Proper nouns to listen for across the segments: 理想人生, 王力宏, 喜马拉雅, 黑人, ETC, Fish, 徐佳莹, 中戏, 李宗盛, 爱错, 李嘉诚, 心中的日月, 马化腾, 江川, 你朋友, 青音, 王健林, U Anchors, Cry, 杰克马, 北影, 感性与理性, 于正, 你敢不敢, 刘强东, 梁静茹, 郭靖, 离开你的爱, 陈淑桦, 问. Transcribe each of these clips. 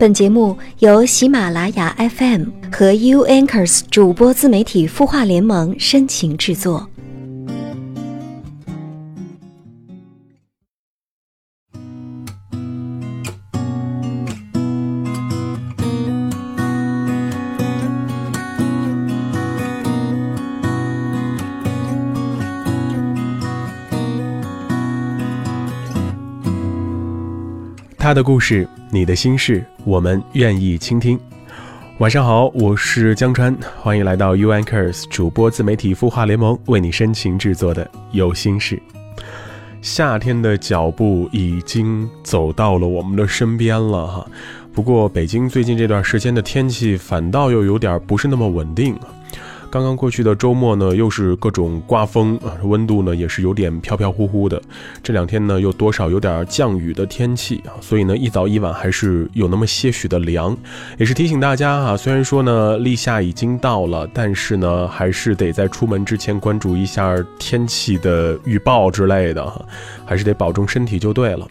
本节目由喜马拉雅 FM 和 U Anchors 主播自媒体孵化联盟深情制作。他的故事，你的心事，我们愿意倾听。晚上好，我是江川，欢迎来到 U Anchors 主播自媒体孵化联盟为你深情制作的有心事。夏天的脚步已经走到了我们的身边了哈，不过北京最近这段时间的天气反倒又有点不是那么稳定。刚刚过去的周末呢，又是各种刮风，温度呢也是有点飘飘忽忽的。这两天呢，又多少有点降雨的天气，所以呢，一早一晚还是有那么些许的凉。也是提醒大家啊，虽然说呢，立夏已经到了，但是呢，还是得在出门之前关注一下天气的预报之类的，还是得保重身体就对了。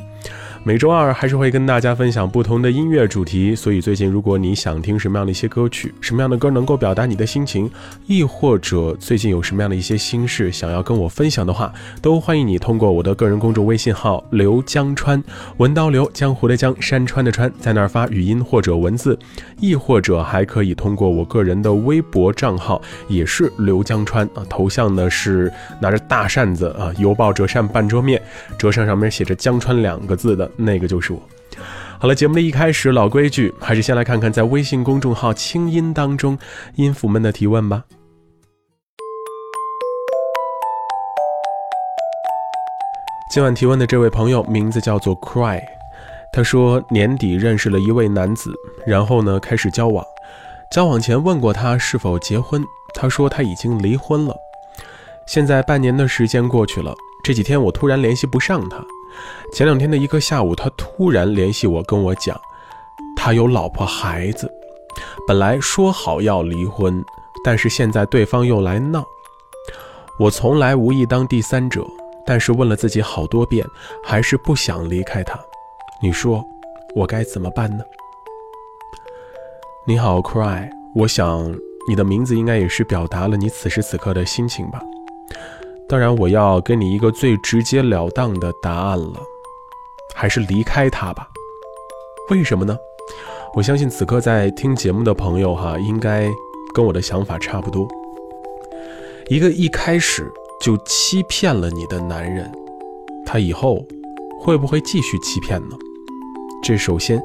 每周二还是会跟大家分享不同的音乐主题，所以最近如果你想听什么样的一些歌曲，什么样的歌能够表达你的心情，亦或者最近有什么样的一些心事想要跟我分享的话，都欢迎你通过我的个人公众微信号刘江川，文刀刘，江湖的江，山川的川，在那儿发语音或者文字，亦或者还可以通过我个人的微博账号，也是刘江川啊，头像呢是拿着大扇子啊，犹抱折扇半遮面，折扇上面写着江川两个字的那个就是我。好了，节目的一开始老规矩，还是先来看看在微信公众号清音当中音符们的提问吧。今晚提问的这位朋友名字叫做 Cry， 他说年底认识了一位男子，然后呢开始交往，交往前问过他是否结婚，他说他已经离婚了。现在半年的时间过去了，这几天我突然联系不上他，前两天的一个下午他突然联系我，跟我讲他有老婆孩子，本来说好要离婚，但是现在对方又来闹。我从来无意当第三者，但是问了自己好多遍，还是不想离开他，你说我该怎么办呢？你好 Cry， 我想你的名字应该也是表达了你此时此刻的心情吧。当然我要给你一个最直截了当的答案了，还是离开他吧。为什么呢？我相信此刻在听节目的朋友哈，应该跟我的想法差不多。一个一开始就欺骗了你的男人，他以后会不会继续欺骗呢？这首先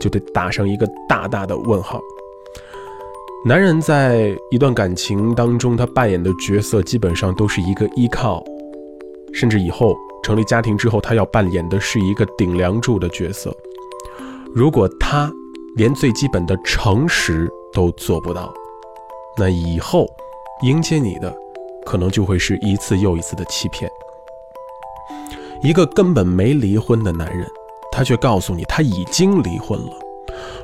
就得打上一个大大的问号。男人在一段感情当中，他扮演的角色基本上都是一个依靠，甚至以后成立家庭之后，他要扮演的是一个顶梁柱的角色。如果他连最基本的诚实都做不到，那以后迎接你的可能就会是一次又一次的欺骗。一个根本没离婚的男人，他却告诉你他已经离婚了，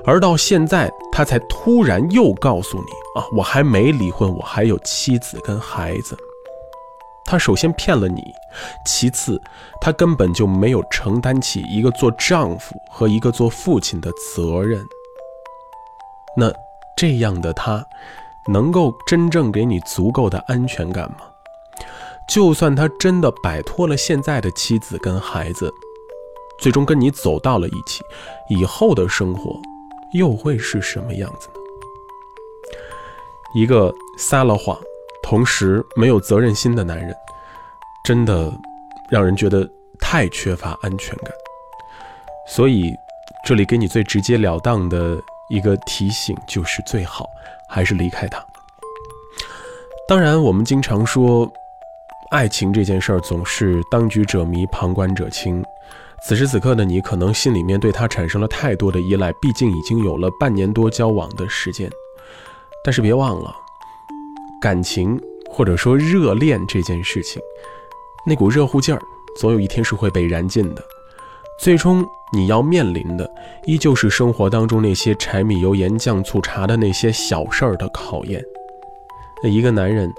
而到现在他才突然又告诉你啊，我还没离婚，我还有妻子跟孩子。他首先骗了你，其次他根本就没有承担起一个做丈夫和一个做父亲的责任。那这样的他能够真正给你足够的安全感吗？就算他真的摆脱了现在的妻子跟孩子，最终跟你走到了一起，以后的生活又会是什么样子呢？一个撒了谎同时没有责任心的男人，真的让人觉得太缺乏安全感。所以这里给你最直截了当的一个提醒，就是最好还是离开他。当然我们经常说爱情这件事儿总是当局者迷，旁观者清。此时此刻的你可能心里面对他产生了太多的依赖，毕竟已经有了半年多交往的时间。但是别忘了，感情或者说热恋这件事情，那股热乎劲儿总有一天是会被燃尽的。最终你要面临的依旧是生活当中那些柴米油盐酱醋茶的那些小事儿的考验。一个男人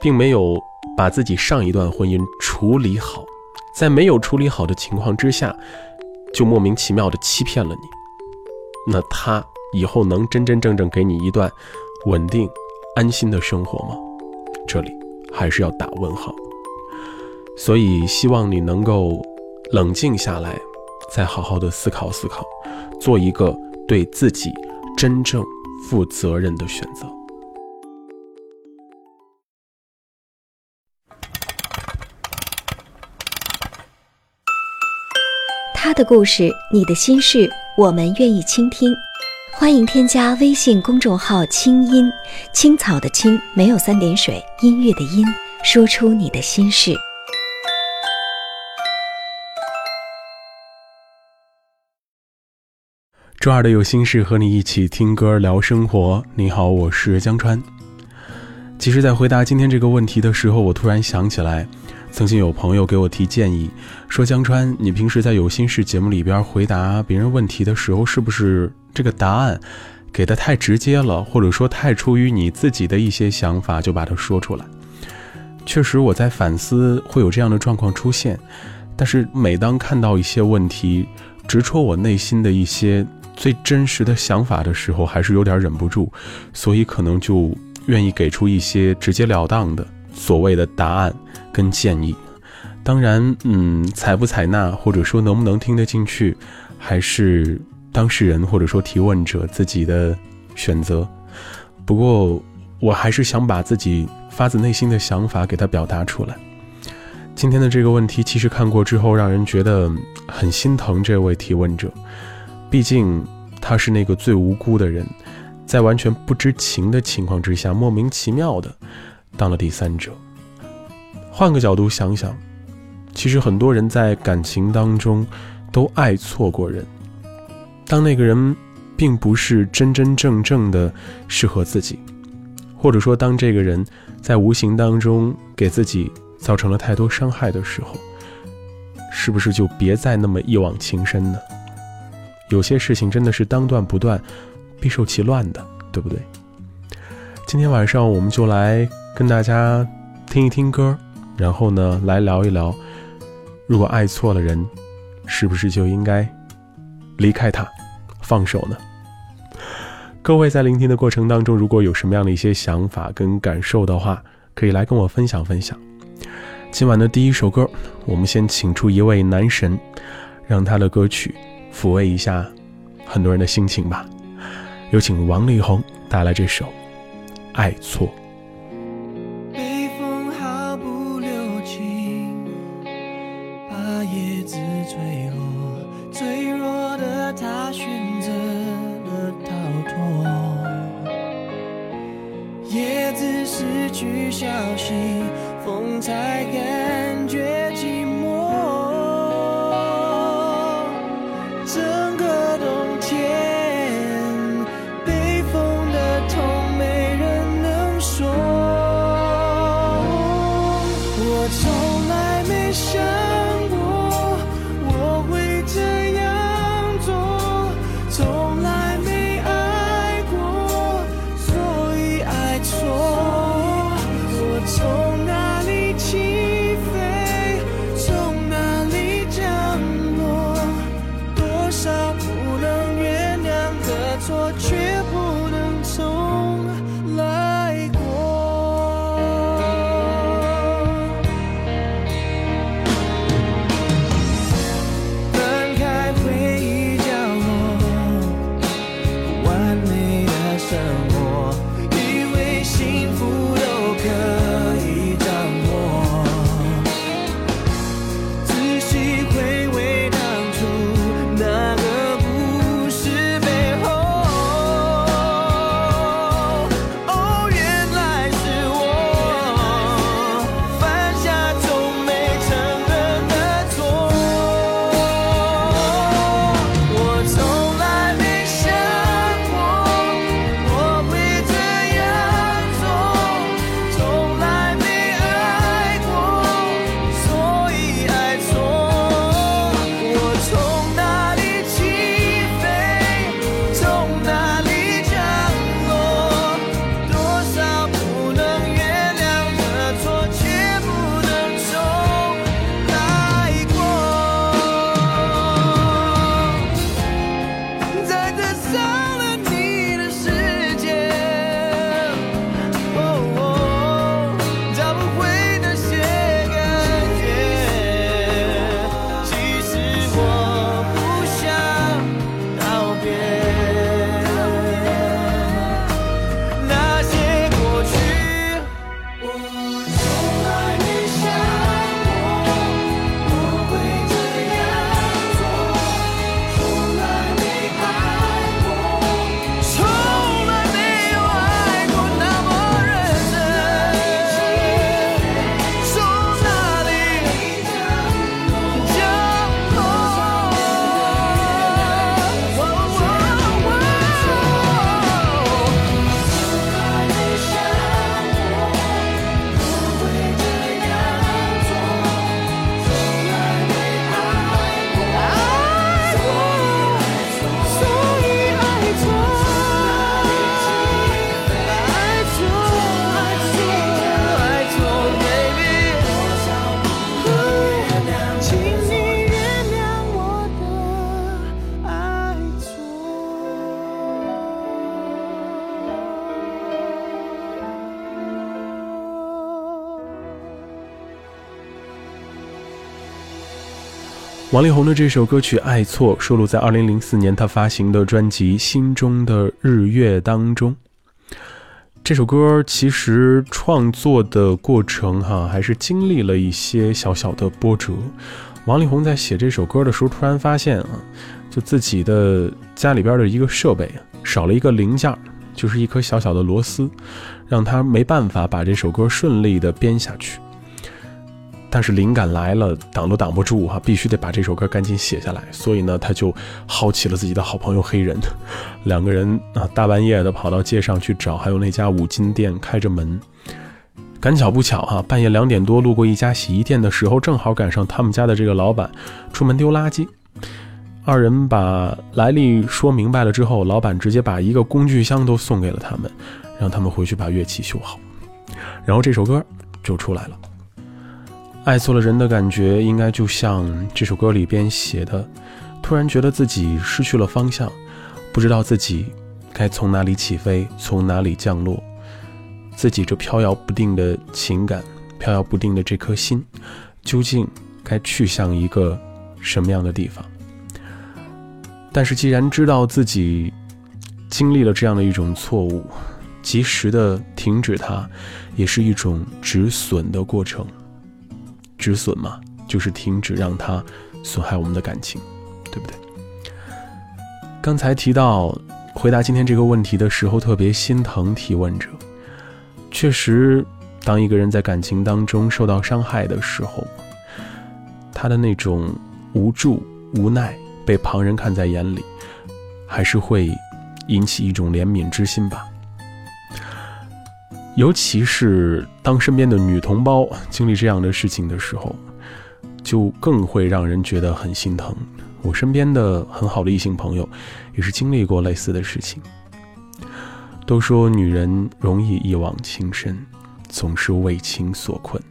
并没有把自己上一段婚姻处理好，在没有处理好的情况之下，就莫名其妙地欺骗了你。那他以后能真真正正给你一段稳定安心的生活吗？这里还是要打问号。所以希望你能够冷静下来，再好好的思考思考，做一个对自己真正负责任的选择。他的故事，你的心事，我们愿意倾听。欢迎添加微信公众号青音，青草的青，没有三点水，音乐的音，说出你的心事。周二的有心事，和你一起听歌聊生活。你好，我是江川。其实在回答今天这个问题的时候，我突然想起来，曾经有朋友给我提建议，说江川，你平时在有心事节目里边回答别人问题的时候，是不是这个答案给的太直接了，或者说太出于你自己的一些想法就把它说出来。确实我在反思会有这样的状况出现，但是每当看到一些问题直戳我内心的一些最真实的想法的时候，还是有点忍不住，所以可能就愿意给出一些直截了当的所谓的答案跟建议。当然采不采纳或者说能不能听得进去，还是当事人或者说提问者自己的选择。不过我还是想把自己发自内心的想法给它表达出来。今天的这个问题其实看过之后，让人觉得很心疼这位提问者，毕竟他是那个最无辜的人，在完全不知情的情况之下，莫名其妙的当了第三者。换个角度想想，其实很多人在感情当中都爱错过人，当那个人并不是真真正正的适合自己，或者说当这个人在无形当中给自己造成了太多伤害的时候，是不是就别再那么一往情深呢？有些事情真的是当断不断，必受其乱的，对不对？今天晚上我们就来跟大家听一听歌，然后呢来聊一聊，如果爱错了人，是不是就应该离开他，放手呢？各位在聆听的过程当中，如果有什么样的一些想法跟感受的话，可以来跟我分享分享。今晚的第一首歌，我们先请出一位男神，让他的歌曲抚慰一下很多人的心情吧。有请王力宏带来这首爱错。北风毫不留情，把叶子吹落，脆弱的他选择了逃脱。叶子失去消息，风才感觉寂寞。整个冬天从哪里起飞？王力宏的这首歌曲《爱错》收录在2004年他发行的专辑《心中的日月》当中。这首歌其实创作的过程还是经历了一些小小的波折。王力宏在写这首歌的时候突然发现就自己的家里边的一个设备少了一个零件，就是一颗小小的螺丝，让他没办法把这首歌顺利的编下去。但是灵感来了，挡都挡不住必须得把这首歌赶紧写下来。所以呢，他就薅起了自己的好朋友黑人，两个人大半夜的跑到街上去找，还有那家五金店开着门。赶巧不巧半夜2点多路过一家洗衣店的时候，正好赶上他们家的这个老板出门丢垃圾。二人把来历说明白了之后，老板直接把一个工具箱都送给了他们，让他们回去把乐器修好，然后这首歌就出来了。爱错了人的感觉应该就像这首歌里边写的，突然觉得自己失去了方向，不知道自己该从哪里起飞，从哪里降落，自己这飘摇不定的情感，飘摇不定的这颗心，究竟该去向一个什么样的地方。但是既然知道自己经历了这样的一种错误，及时的停止它也是一种止损的过程。止损嘛，就是停止让它损害我们的感情，对不对？刚才提到回答今天这个问题的时候特别心疼提问者。确实，当一个人在感情当中受到伤害的时候，他的那种无助无奈被旁人看在眼里，还是会引起一种怜悯之心吧。尤其是当身边的女同胞经历这样的事情的时候，就更会让人觉得很心疼。我身边的很好的异性朋友也是经历过类似的事情。都说女人容易一往情深，总是为情所困，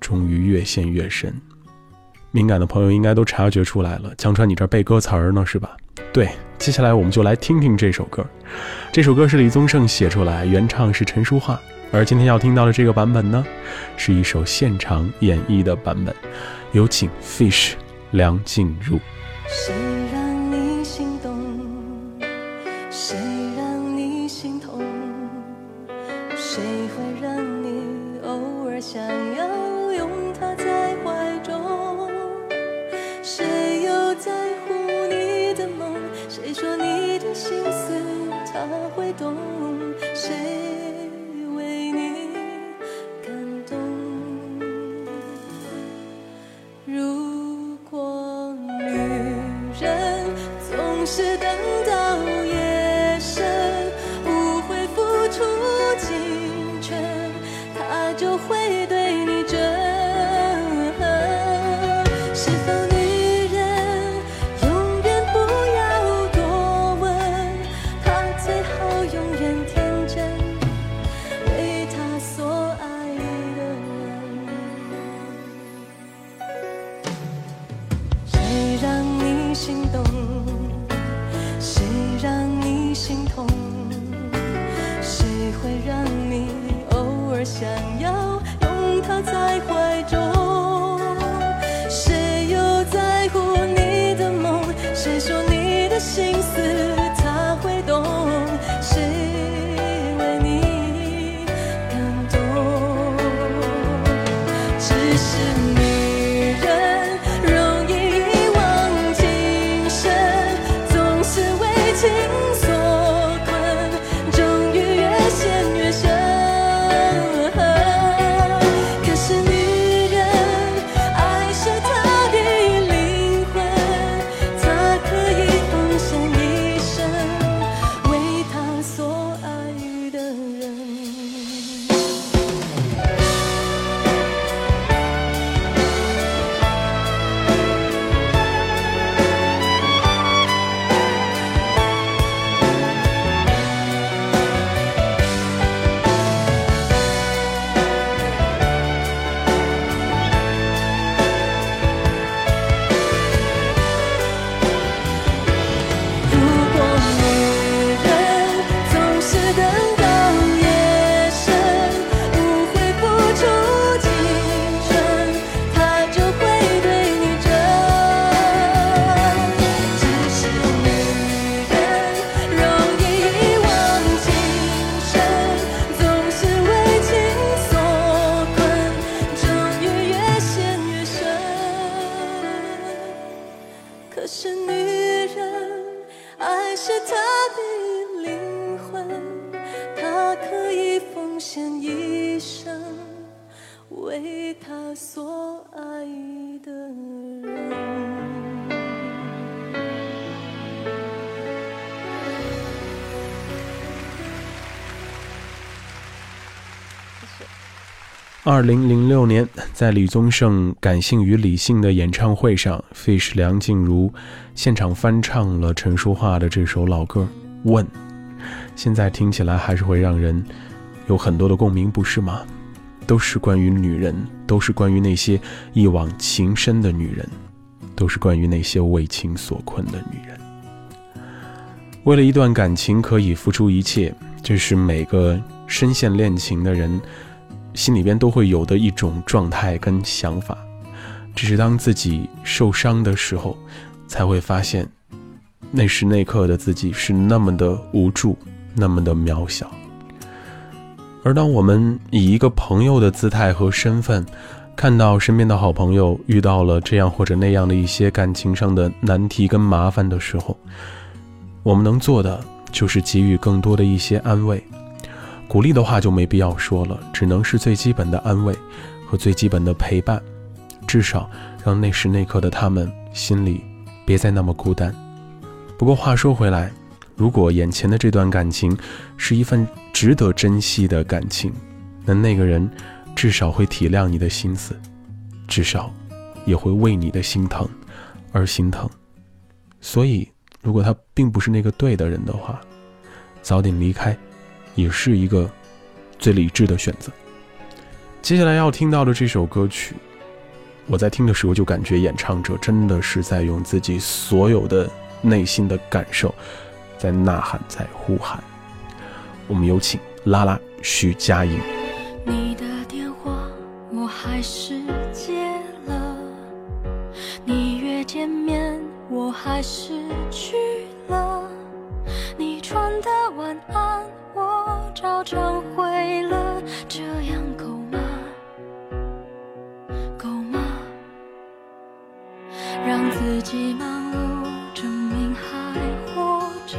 终于越陷越深。敏感的朋友应该都察觉出来了，江川你这背歌词儿呢是吧？对，接下来我们就来听听这首歌。这首歌是李宗盛写出来，原唱是陈淑桦，而今天要听到的这个版本呢，是一首现场演绎的版本。有请 Fish 梁静茹。谁让你心动，谁让你心痛，谁会让你偶尔想要拥他在怀中，谁又在乎你的梦，谁说你的心思他会懂，谁是等到夜深无悔付出青春，他就会对你真。是否女人永远不要多问，她最好永远天真，为她所爱的人。谁让你心动，谁让你心痛，谁会让你偶尔想要拥他在怀中，谁又在乎你的梦，谁说你的心思他会懂，谁为你感动。只是女人容易一往情深，总是为情所困，终于越陷越深。可是女人爱是她的灵魂，她可以奉献一生，为她所爱的人。的灵魂，他可以奉献一生为他所爱的人。2006年，在李宗盛《感性与理性》的演唱会上， Fish 梁静茹现场翻唱了陈淑桦的这首老歌《问》，现在听起来还是会让人有很多的共鸣，不是吗？都是关于女人，都是关于那些一往情深的女人，都是关于那些为情所困的女人。为了一段感情可以付出一切，这是每个深陷恋情的人心里边都会有的一种状态跟想法，只是当自己受伤的时候，才会发现，那时那刻的自己是那么的无助，那么的渺小。而当我们以一个朋友的姿态和身份，看到身边的好朋友遇到了这样或者那样的一些感情上的难题跟麻烦的时候，我们能做的就是给予更多的一些安慰。鼓励的话就没必要说了，只能是最基本的安慰和最基本的陪伴，至少让那时那刻的他们心里别再那么孤单。不过话说回来，如果眼前的这段感情是一份值得珍惜的感情，那那个人至少会体谅你的心思，至少也会为你的心疼而心疼。所以如果他并不是那个对的人的话，早点离开也是一个最理智的选择。接下来要听到的这首歌曲，我在听的时候就感觉演唱者真的是在用自己所有的内心的感受在呐喊，在呼喊。我们有请拉拉徐佳莹。你的电话我还是接了，你约见面我还是去了，你传的晚安我照常回了，这样够吗？够吗？让自己忙碌证明还活着，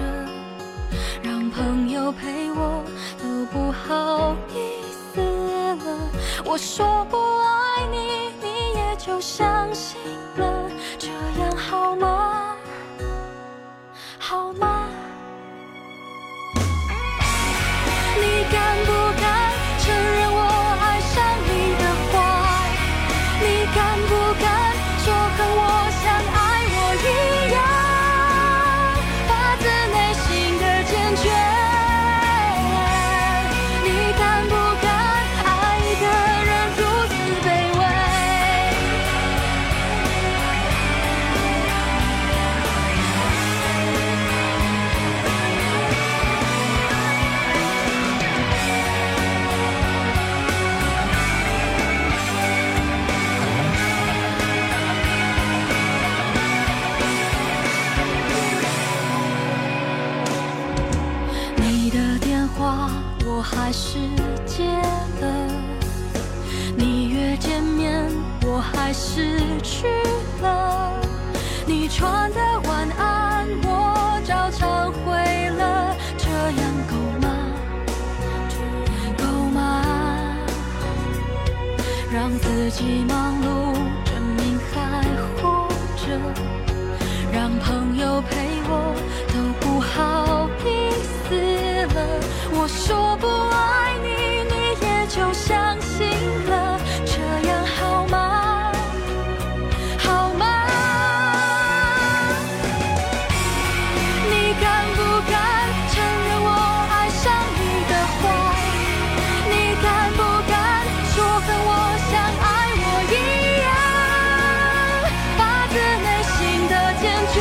让朋友陪我都不好意思了。我说不爱你，你也就相信了，这样好吗？好吗？你敢不敢承认我爱上你的坏？你敢不敢说和我像爱我一样，发自内心的坚决？你敢不敢爱一个人如此卑微？我还是接了，你约见面我还是去了，你传的晚安我照常回了，这样够吗？够吗？让自己忙碌证明还活着，让朋友陪我都不好意思。我说不爱你，你也就相信了，这样好吗？好吗？你敢不敢承认我爱上你的坏？你敢不敢说和我像爱我一样，发自内心的坚决？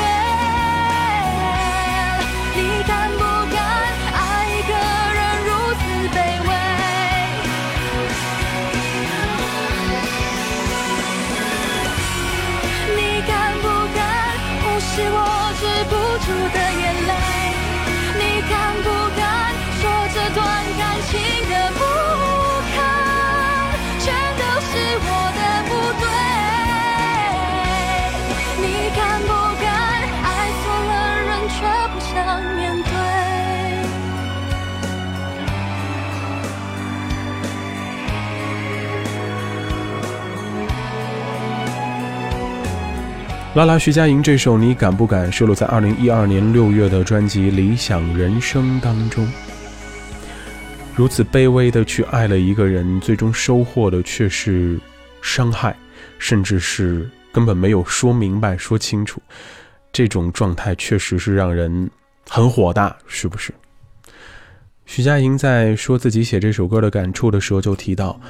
你敢不敢爱一个人如此拉拉徐佳莹这首《你敢不敢》收录在2012年6月的专辑《理想人生》当中。如此卑微的去爱了一个人，最终收获的却是伤害，甚至是根本没有说明白说清楚，这种状态确实是让人很火大，是不是？徐佳莹在说自己写这首歌的感触的时候就提到，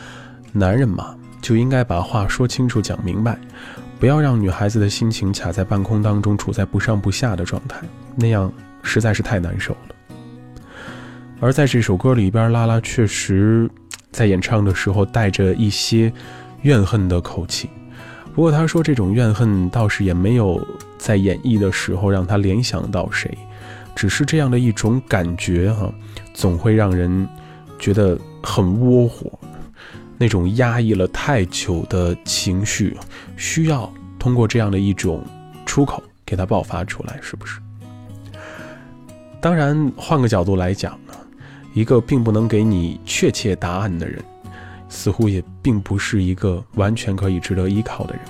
男人嘛，就应该把话说清楚讲明白，不要让女孩子的心情卡在半空当中，处在不上不下的状态，那样实在是太难受了。而在这首歌里边，拉拉确实在演唱的时候带着一些怨恨的口气，不过她说这种怨恨倒是也没有在演绎的时候让她联想到谁，只是这样的一种感觉，总会让人觉得很窝火，那种压抑了太久的情绪需要通过这样的一种出口给它爆发出来，是不是？当然换个角度来讲，一个并不能给你确切答案的人，似乎也并不是一个完全可以值得依靠的人，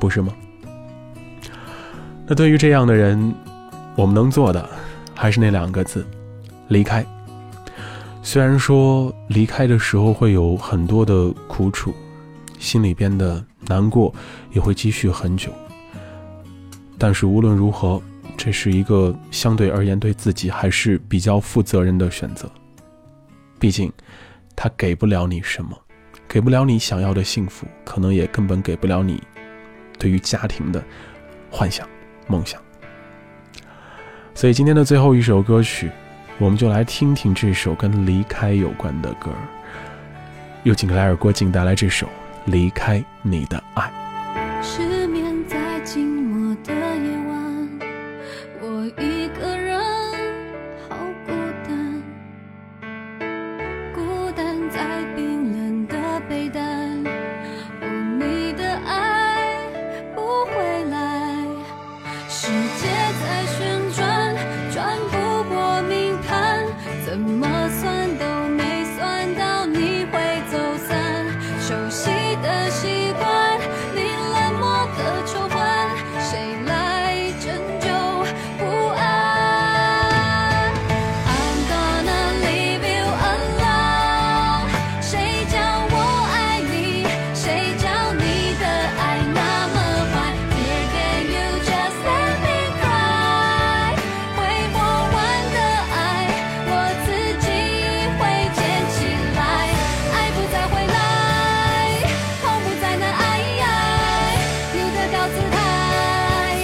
不是吗？那对于这样的人，我们能做的还是那两个字，离开。虽然说离开的时候会有很多的苦楚，心里边的难过也会积蓄很久，但是无论如何，这是一个相对而言对自己还是比较负责任的选择。毕竟他给不了你什么，给不了你想要的幸福，可能也根本给不了你对于家庭的幻想梦想。所以今天的最后一首歌曲，我们就来听听这首跟离开有关的歌，又请莱尔郭靖带来这首《离开你的爱》。失眠在静默的夜晚，我一个人好孤单，孤单在冰冷的被单，哦，你的爱不回来，世界在旋转，转不过名盘，怎么算都没算到你会走散。熟悉的习惯，你冷漠的仇恨，谁来拯救不安。 I'm gonna leave you alone， 谁叫我爱你，谁叫你的爱那么坏。 Dear can you just let me cry， 挥霍完的爱我自己会捡起来。爱不再回来，痛不再难挨，有的高姿态，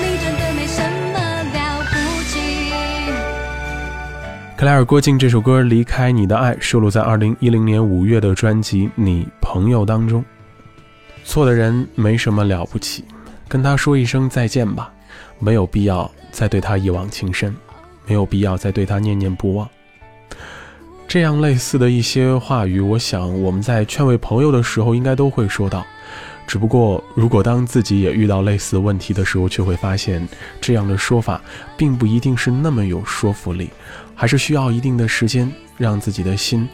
你真的没什么了不起。克莱尔郭靖这首歌《离开你的爱》收录在2010年5月的专辑《你朋友》当中。错的人没什么了不起，跟他说一声再见吧，没有必要再对他一往情深，没有必要再对他念念不忘。这样类似的一些话语，我想我们在劝慰朋友的时候应该都会说到，只不过如果当自己也遇到类似问题的时候，却会发现这样的说法并不一定是那么有说服力，还是需要一定的时间让自己的心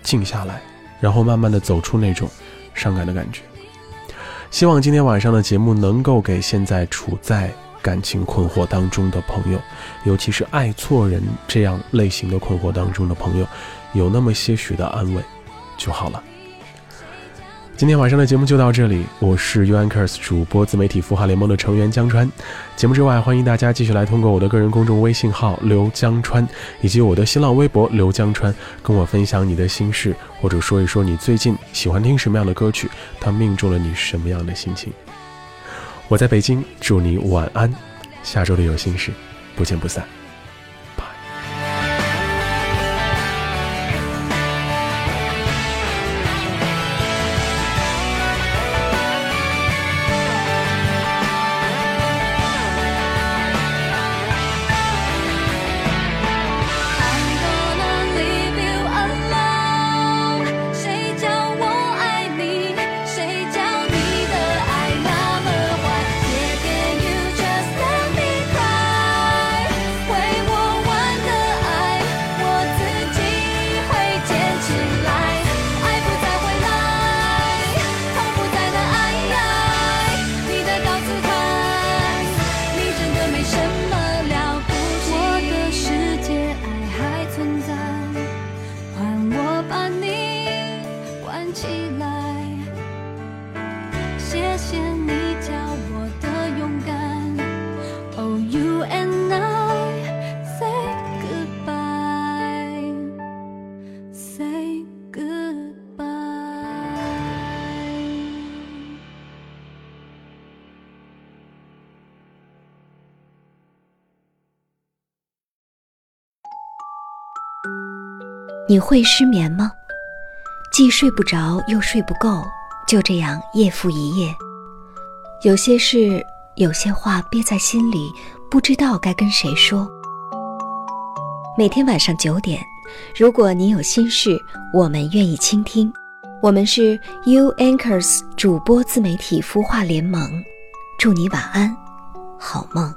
静下来，然后慢慢的走出那种伤感的感觉。希望今天晚上的节目能够给现在处在感情困惑当中的朋友，尤其是爱错人这样类型的困惑当中的朋友，有那么些许的安慰就好了。今天晚上的节目就到这里，我是 U Anchors 主播自媒体孵化联盟的成员江川。节目之外，欢迎大家继续来通过我的个人公众微信号刘江川以及我的新浪微博刘江川，跟我分享你的心事，或者说一说你最近喜欢听什么样的歌曲，它命中了你什么样的心情。我在北京，祝你晚安，下周的有心事不见不散。I'm gonna leave you alone， 谁叫我爱你，谁叫你的爱那么坏。Dear can you just let me cry， 挥你会失眠吗？既睡不着又睡不够，就这样夜复一夜。有些事，有些话憋在心里，不知道该跟谁说。每天晚上9点，如果你有心事，我们愿意倾听。我们是 U Anchors 主播自媒体孵化联盟，祝你晚安，好梦。